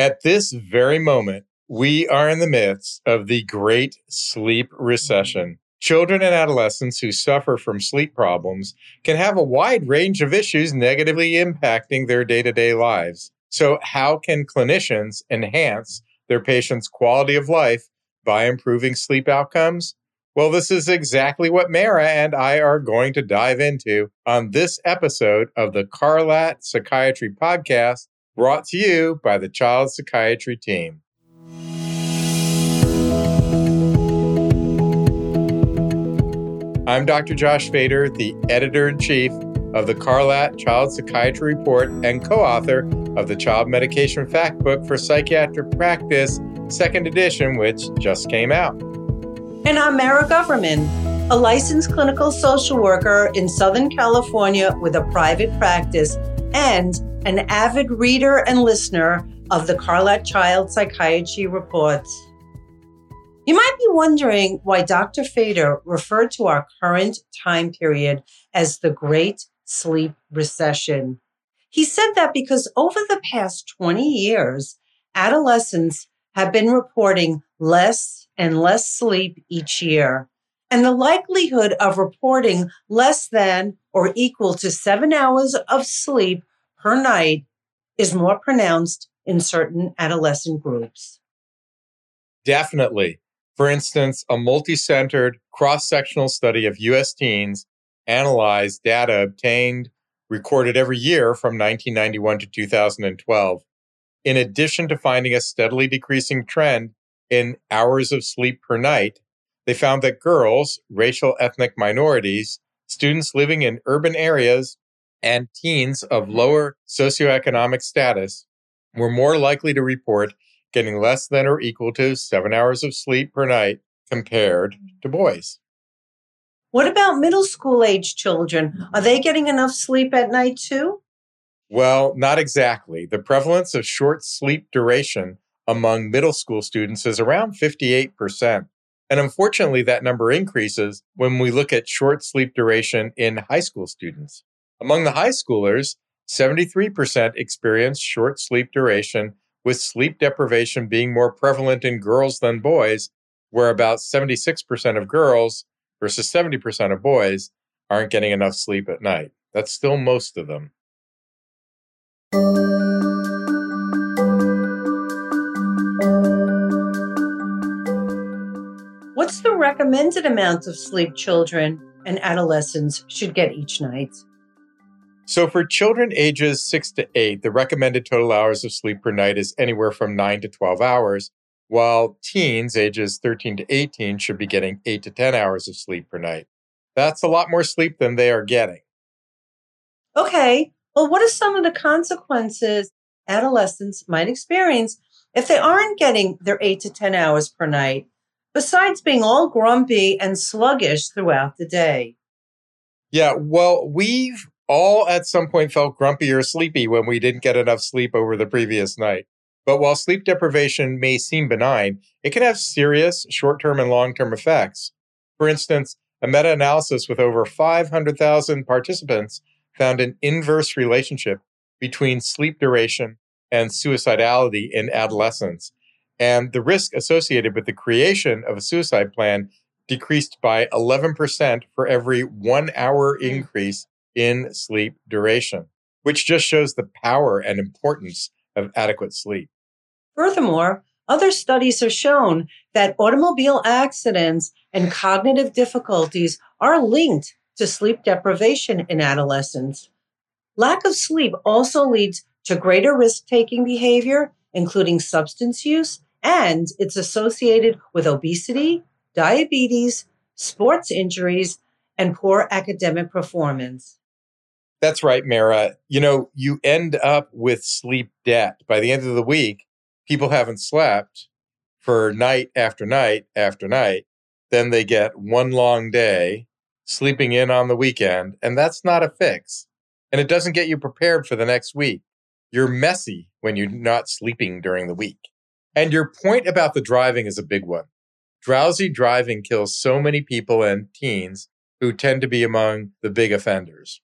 At this very moment, we are in the midst of the Great Sleep Recession. Children and adolescents who suffer from sleep problems can have a wide range of issues negatively impacting their day-to-day lives. So how can clinicians enhance their patients' quality of life by improving sleep outcomes? Well, this is exactly what Mara and I are going to dive into on this episode of the Carlat Psychiatry Podcast, brought to you by the Child Psychiatry team. I'm Dr. Josh Vader, the Editor-in-Chief of the Carlat Child Psychiatry Report and co-author of the Child Medication Factbook for Psychiatric Practice, Second Edition, which just came out. And I'm Mara Goverman, a licensed clinical social worker in Southern California with a private practice and an avid reader and listener of the Carlat Child Psychiatry Report. You might be wondering why Dr. Fader referred to our current time period as the Great Sleep Recession. He said that because over the past 20 years, adolescents have been reporting less and less sleep each year, and the likelihood of reporting less than or equal to 7 hours of sleep per night is more pronounced in certain adolescent groups. Definitely. For instance, a multi-centered cross-sectional study of U.S. teens analyzed data obtained, recorded every year from 1991 to 2012, in addition to finding a steadily decreasing trend in hours of sleep per night. They found that girls, racial ethnic minorities, students living in urban areas, and teens of lower socioeconomic status were more likely to report getting less than or equal to 7 hours of sleep per night compared to boys. What about middle school age children? Are they getting enough sleep at night too? Well, not exactly. The prevalence of short sleep duration among middle school students is around 58%. And unfortunately, that number increases when we look at short sleep duration in high school students. Among the high schoolers, 73% experience short sleep duration, with sleep deprivation being more prevalent in girls than boys, where about 76% of girls versus 70% of boys aren't getting enough sleep at night. That's still most of them. What's the recommended amount of sleep children and adolescents should get each night? So for children ages 6 to 8, the recommended total hours of sleep per night is anywhere from 9 to 12 hours, while teens ages 13 to 18 should be getting 8 to 10 hours of sleep per night. That's a lot more sleep than they are getting. Okay, well, what are some of the consequences adolescents might experience if they aren't getting their 8 to 10 hours per night, besides being all grumpy and sluggish throughout the day? Yeah, well, we've all at some point felt grumpy or sleepy when we didn't get enough sleep over the previous night. But while sleep deprivation may seem benign, it can have serious short-term and long-term effects. For instance, a meta-analysis with over 500,000 participants found an inverse relationship between sleep duration and suicidality in adolescents. And the risk associated with the creation of a suicide plan decreased by 11% for every 1 hour increase in sleep duration, which just shows the power and importance of adequate sleep. Furthermore, other studies have shown that automobile accidents and cognitive difficulties are linked to sleep deprivation in adolescents. Lack of sleep also leads to greater risk-taking behavior, including substance use, and it's associated with obesity, diabetes, sports injuries, and poor academic performance. That's right, Mara. You know, you end up with sleep debt. By the end of the week, people haven't slept for night after night after night. Then they get one long day, sleeping in on the weekend, and that's not a fix. And it doesn't get you prepared for the next week. You're messy when you're not sleeping during the week. And your point about the driving is a big one. Drowsy driving kills so many people and teens who tend to be among the big offenders.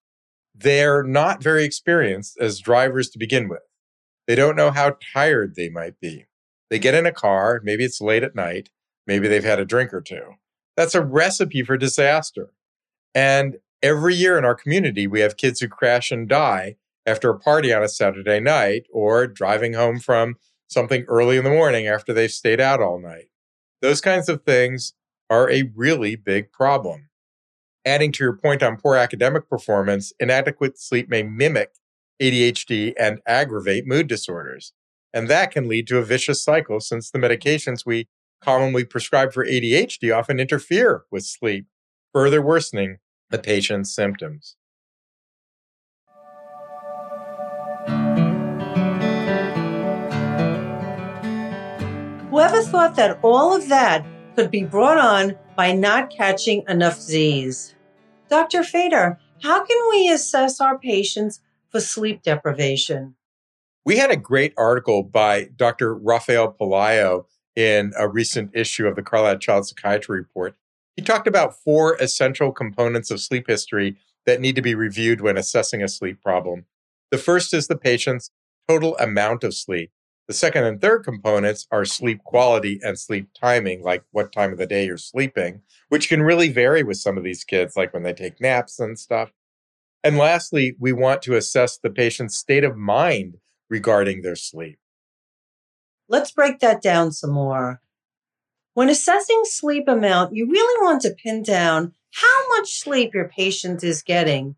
They're not very experienced as drivers to begin with. They don't know how tired they might be. They get in a car, maybe it's late at night, maybe they've had a drink or two. That's a recipe for disaster. And every year in our community, we have kids who crash and die after a party on a Saturday night or driving home from something early in the morning after they've stayed out all night. Those kinds of things are a really big problem. Adding to your point on poor academic performance, inadequate sleep may mimic ADHD and aggravate mood disorders. And that can lead to a vicious cycle since the medications we commonly prescribe for ADHD often interfere with sleep, further worsening the patient's symptoms. Whoever thought that all of that could be brought on by not catching enough Z's? Dr. Vader, how can we assess our patients for sleep deprivation? We had a great article by Dr. Rafael Palayo in a recent issue of the Carlat Child Psychiatry Report. He talked about 4 essential components of sleep history that need to be reviewed when assessing a sleep problem. The first is the patient's total amount of sleep. The second and third components are sleep quality and sleep timing, like what time of the day you're sleeping, which can really vary with some of these kids, like when they take naps and stuff. And lastly, we want to assess the patient's state of mind regarding their sleep. Let's break that down some more. When assessing sleep amount, you really want to pin down how much sleep your patient is getting.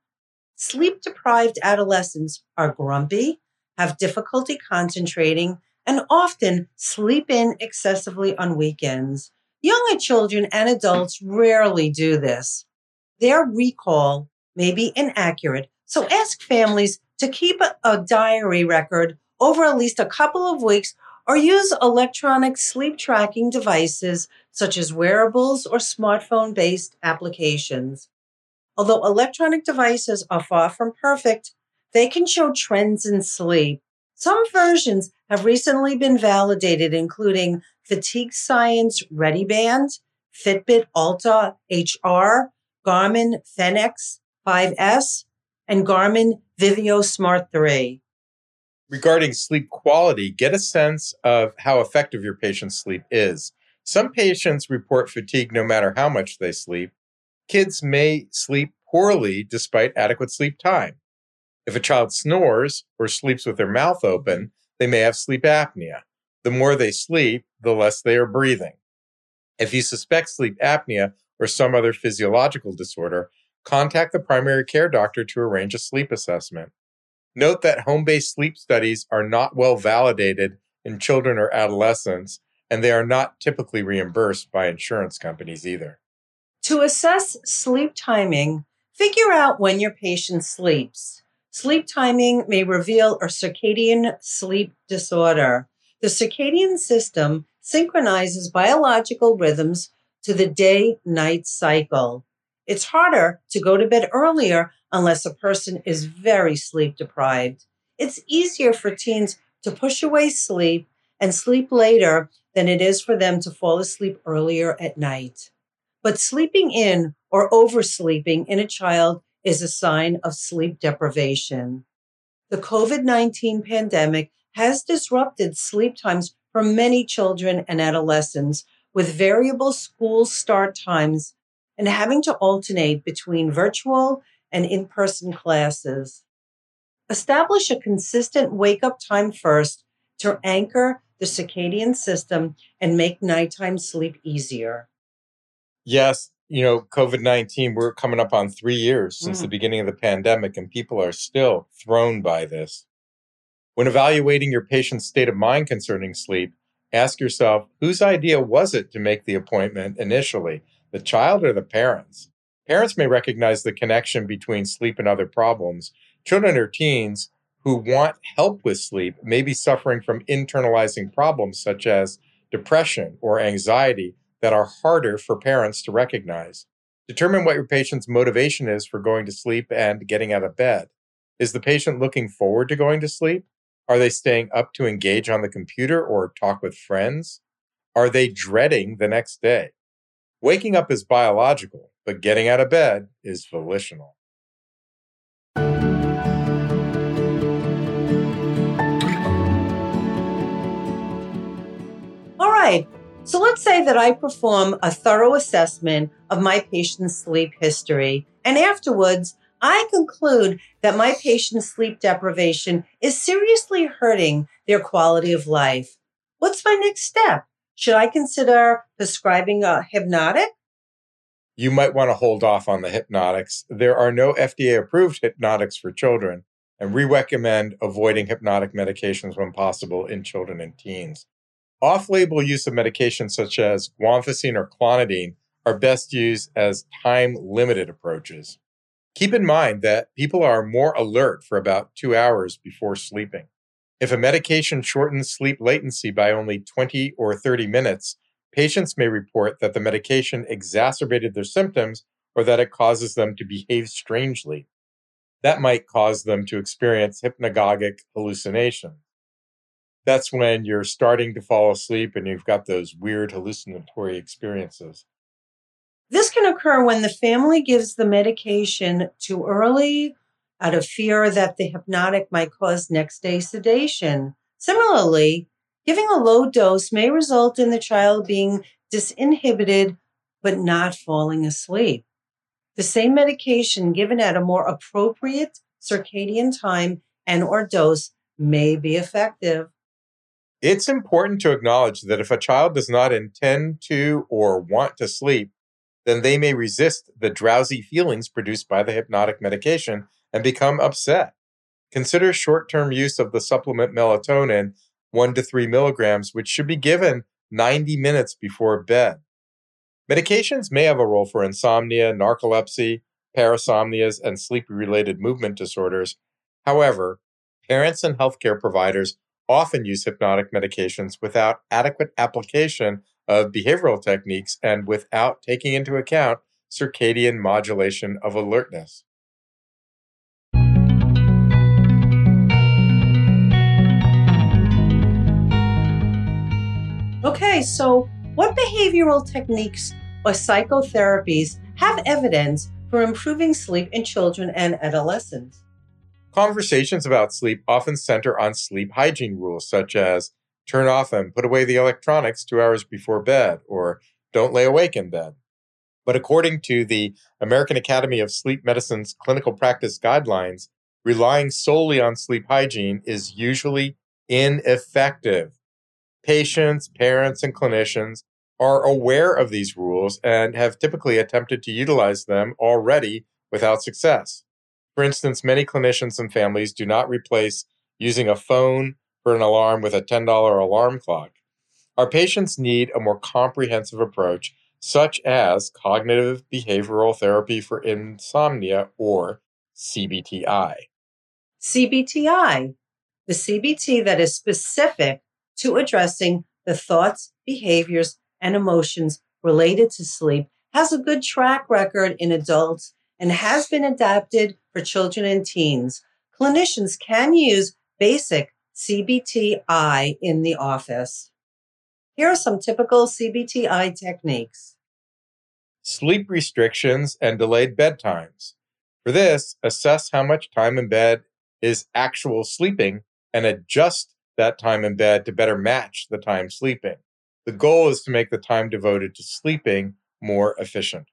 Sleep-deprived adolescents are grumpy, have difficulty concentrating, and often sleep in excessively on weekends. Younger children and adults rarely do this. Their recall may be inaccurate, so ask families to keep a diary record over at least a couple of weeks or use electronic sleep tracking devices such as wearables or smartphone-based applications. Although electronic devices are far from perfect, they can show trends in sleep. Some versions have recently been validated, including Fatigue Science ReadyBand, Fitbit Alta HR, Garmin Fenix 5S, and Garmin Vivio Smart 3. Regarding sleep quality, get a sense of how effective your patient's sleep is. Some patients report fatigue no matter how much they sleep. Kids may sleep poorly despite adequate sleep time. If a child snores or sleeps with their mouth open, they may have sleep apnea. The more they sleep, the less they are breathing. If you suspect sleep apnea or some other physiological disorder, contact the primary care doctor to arrange a sleep assessment. Note that home-based sleep studies are not well validated in children or adolescents, and they are not typically reimbursed by insurance companies either. To assess sleep timing, figure out when your patient sleeps. Sleep timing may reveal a circadian sleep disorder. The circadian system synchronizes biological rhythms to the day-night cycle. It's harder to go to bed earlier unless a person is very sleep-deprived. It's easier for teens to push away sleep and sleep later than it is for them to fall asleep earlier at night. But sleeping in or oversleeping in a child is a sign of sleep deprivation. The COVID-19 pandemic has disrupted sleep times for many children and adolescents with variable school start times and having to alternate between virtual and in-person classes. Establish a consistent wake-up time first to anchor the circadian system and make nighttime sleep easier. Yes. You know, COVID-19, we're coming up on 3 years since the beginning of the pandemic, and people are still thrown by this. When evaluating your patient's state of mind concerning sleep, ask yourself, whose idea was it to make the appointment initially, the child or the parents? Parents may recognize the connection between sleep and other problems. Children or teens who want help with sleep may be suffering from internalizing problems such as depression or anxiety that are harder for parents to recognize. Determine what your patient's motivation is for going to sleep and getting out of bed. Is the patient looking forward to going to sleep? Are they staying up to engage on the computer or talk with friends? Are they dreading the next day? Waking up is biological, but getting out of bed is volitional. side. So let's say that I perform a thorough assessment of my patient's sleep history, and afterwards, I conclude that my patient's sleep deprivation is seriously hurting their quality of life. What's my next step? Should I consider prescribing a hypnotic? You might want to hold off on the hypnotics. There are no FDA-approved hypnotics for children, and we recommend avoiding hypnotic medications when possible in children and teens. Off-label use of medications such as guanfacine or clonidine are best used as time-limited approaches. Keep in mind that people are more alert for about 2 hours before sleeping. If a medication shortens sleep latency by only 20 or 30 minutes, patients may report that the medication exacerbated their symptoms or that it causes them to behave strangely. That might cause them to experience hypnagogic hallucinations. That's when you're starting to fall asleep and you've got those weird hallucinatory experiences. This can occur when the family gives the medication too early out of fear that the hypnotic might cause next-day sedation. Similarly, giving a low dose may result in the child being disinhibited but not falling asleep. The same medication given at a more appropriate circadian time and or dose may be effective. It's important to acknowledge that if a child does not intend to or want to sleep, then they may resist the drowsy feelings produced by the hypnotic medication and become upset. Consider short-term use of the supplement melatonin, 1 to 3 milligrams, which should be given 90 minutes before bed. Medications may have a role for insomnia, narcolepsy, parasomnias, and sleep-related movement disorders. However, parents and healthcare providers often use hypnotic medications without adequate application of behavioral techniques and without taking into account circadian modulation of alertness. Okay, so what behavioral techniques or psychotherapies have evidence for improving sleep in children and adolescents? Conversations about sleep often center on sleep hygiene rules, such as turn off and put away the electronics 2 hours before bed, or don't lay awake in bed. But according to the American Academy of Sleep Medicine's clinical practice guidelines, relying solely on sleep hygiene is usually ineffective. Patients, parents, and clinicians are aware of these rules and have typically attempted to utilize them already without success. For instance, many clinicians and families do not replace using a phone for an alarm with a $10 alarm clock. Our patients need a more comprehensive approach, such as cognitive behavioral therapy for insomnia, or CBTI. CBTI, the CBT that is specific to addressing the thoughts, behaviors, and emotions related to sleep, has a good track record in adults and has been adapted for children and teens. Clinicians can use basic CBTI in the office. Here are some typical CBTI techniques. Sleep restrictions and delayed bedtimes. For this, assess how much time in bed is actual sleeping and adjust that time in bed to better match the time sleeping. The goal is to make the time devoted to sleeping more efficient.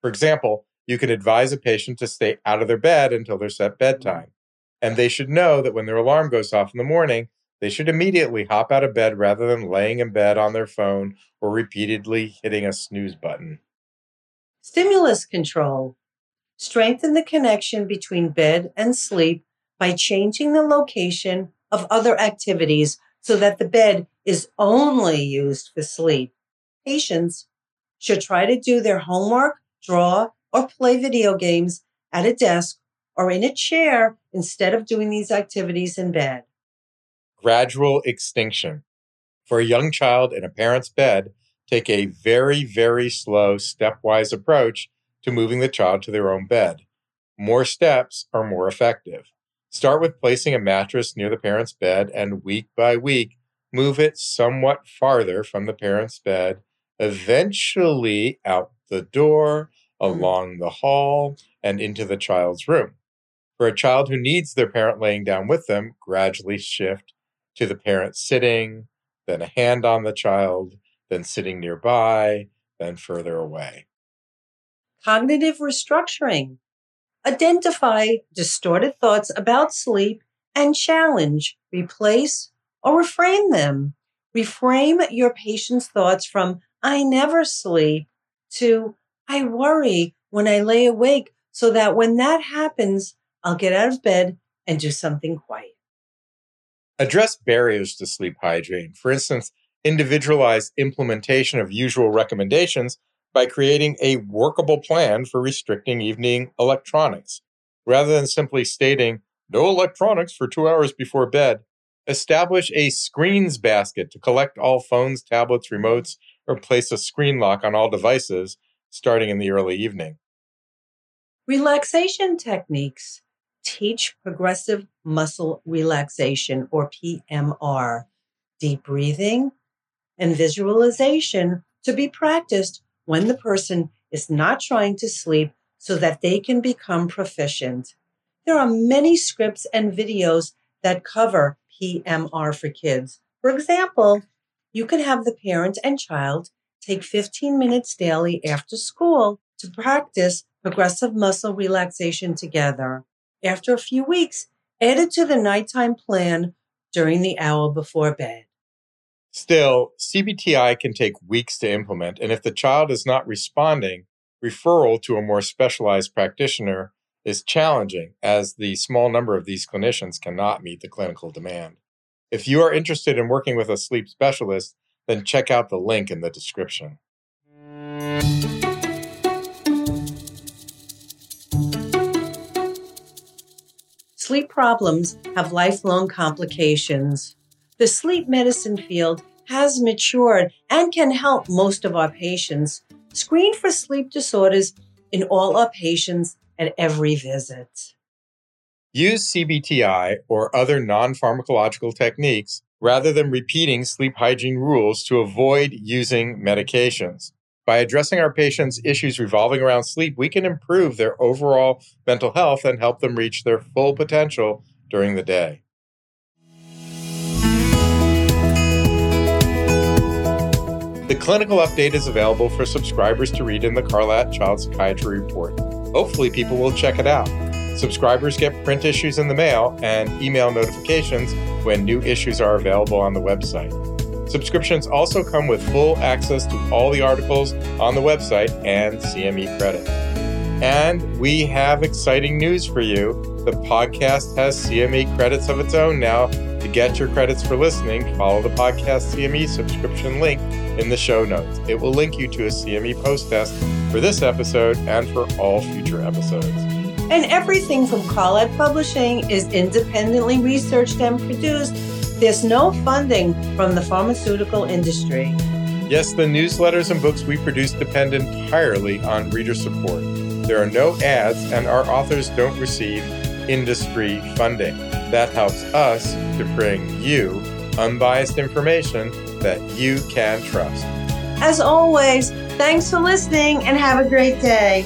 For example, you can advise a patient to stay out of their bed until their set bedtime, and they should know that when their alarm goes off in the morning, they should immediately hop out of bed rather than laying in bed on their phone or repeatedly hitting a snooze button. Stimulus control. Strengthen the connection between bed and sleep by changing the location of other activities so that the bed is only used for sleep. Patients should try to do their homework, draw, or play video games at a desk or in a chair instead of doing these activities in bed. Gradual extinction. For a young child in a parent's bed, take a very, very slow, stepwise approach to moving the child to their own bed. More steps are more effective. Start with placing a mattress near the parent's bed and week by week, move it somewhat farther from the parent's bed, eventually out the door, along the hall, and into the child's room. For a child who needs their parent laying down with them, gradually shift to the parent sitting, then a hand on the child, then sitting nearby, then further away. Cognitive restructuring. Identify distorted thoughts about sleep and challenge, replace, or reframe them. Reframe your patient's thoughts from, I never sleep, to, I worry when I lay awake so that when that happens, I'll get out of bed and do something quiet. Address barriers to sleep hygiene. For instance, individualized implementation of usual recommendations by creating a workable plan for restricting evening electronics. Rather than simply stating, no electronics for 2 hours before bed, establish a screens basket to collect all phones, tablets, remotes, or place a screen lock on all devices starting in the early evening. Relaxation techniques. Teach progressive muscle relaxation, or PMR, deep breathing, and visualization to be practiced when the person is not trying to sleep so that they can become proficient. There are many scripts and videos that cover PMR for kids. For example, you can have the parent and child take 15 minutes daily after school to practice progressive muscle relaxation together. After a few weeks, add it to the nighttime plan during the hour before bed. Still, CBTI can take weeks to implement, and if the child is not responding, referral to a more specialized practitioner is challenging, as the small number of these clinicians cannot meet the clinical demand. If you are interested in working with a sleep specialist, then check out the link in the description. Sleep problems have lifelong complications. The sleep medicine field has matured and can help most of our patients. Screen for sleep disorders in all our patients at every visit. Use CBTI or other non-pharmacological techniques rather than repeating sleep hygiene rules to avoid using medications. By addressing our patients' issues revolving around sleep, we can improve their overall mental health and help them reach their full potential during the day. The clinical update is available for subscribers to read in the Carlat Child Psychiatry Report. Hopefully people will check it out. Subscribers get print issues in the mail and email notifications when new issues are available on the website. Subscriptions also come with full access to all the articles on the website and CME credit. And we have exciting news for you. The podcast has CME credits of its own now. To get your credits for listening, follow the podcast CME subscription link in the show notes. It will link you to a CME post test for this episode and for all future episodes. And everything from Carlat Publishing is independently researched and produced. There's no funding from the pharmaceutical industry. Yes, the newsletters and books we produce depend entirely on reader support. There are no ads, and our authors don't receive industry funding. That helps us to bring you unbiased information that you can trust. As always, thanks for listening and have a great day.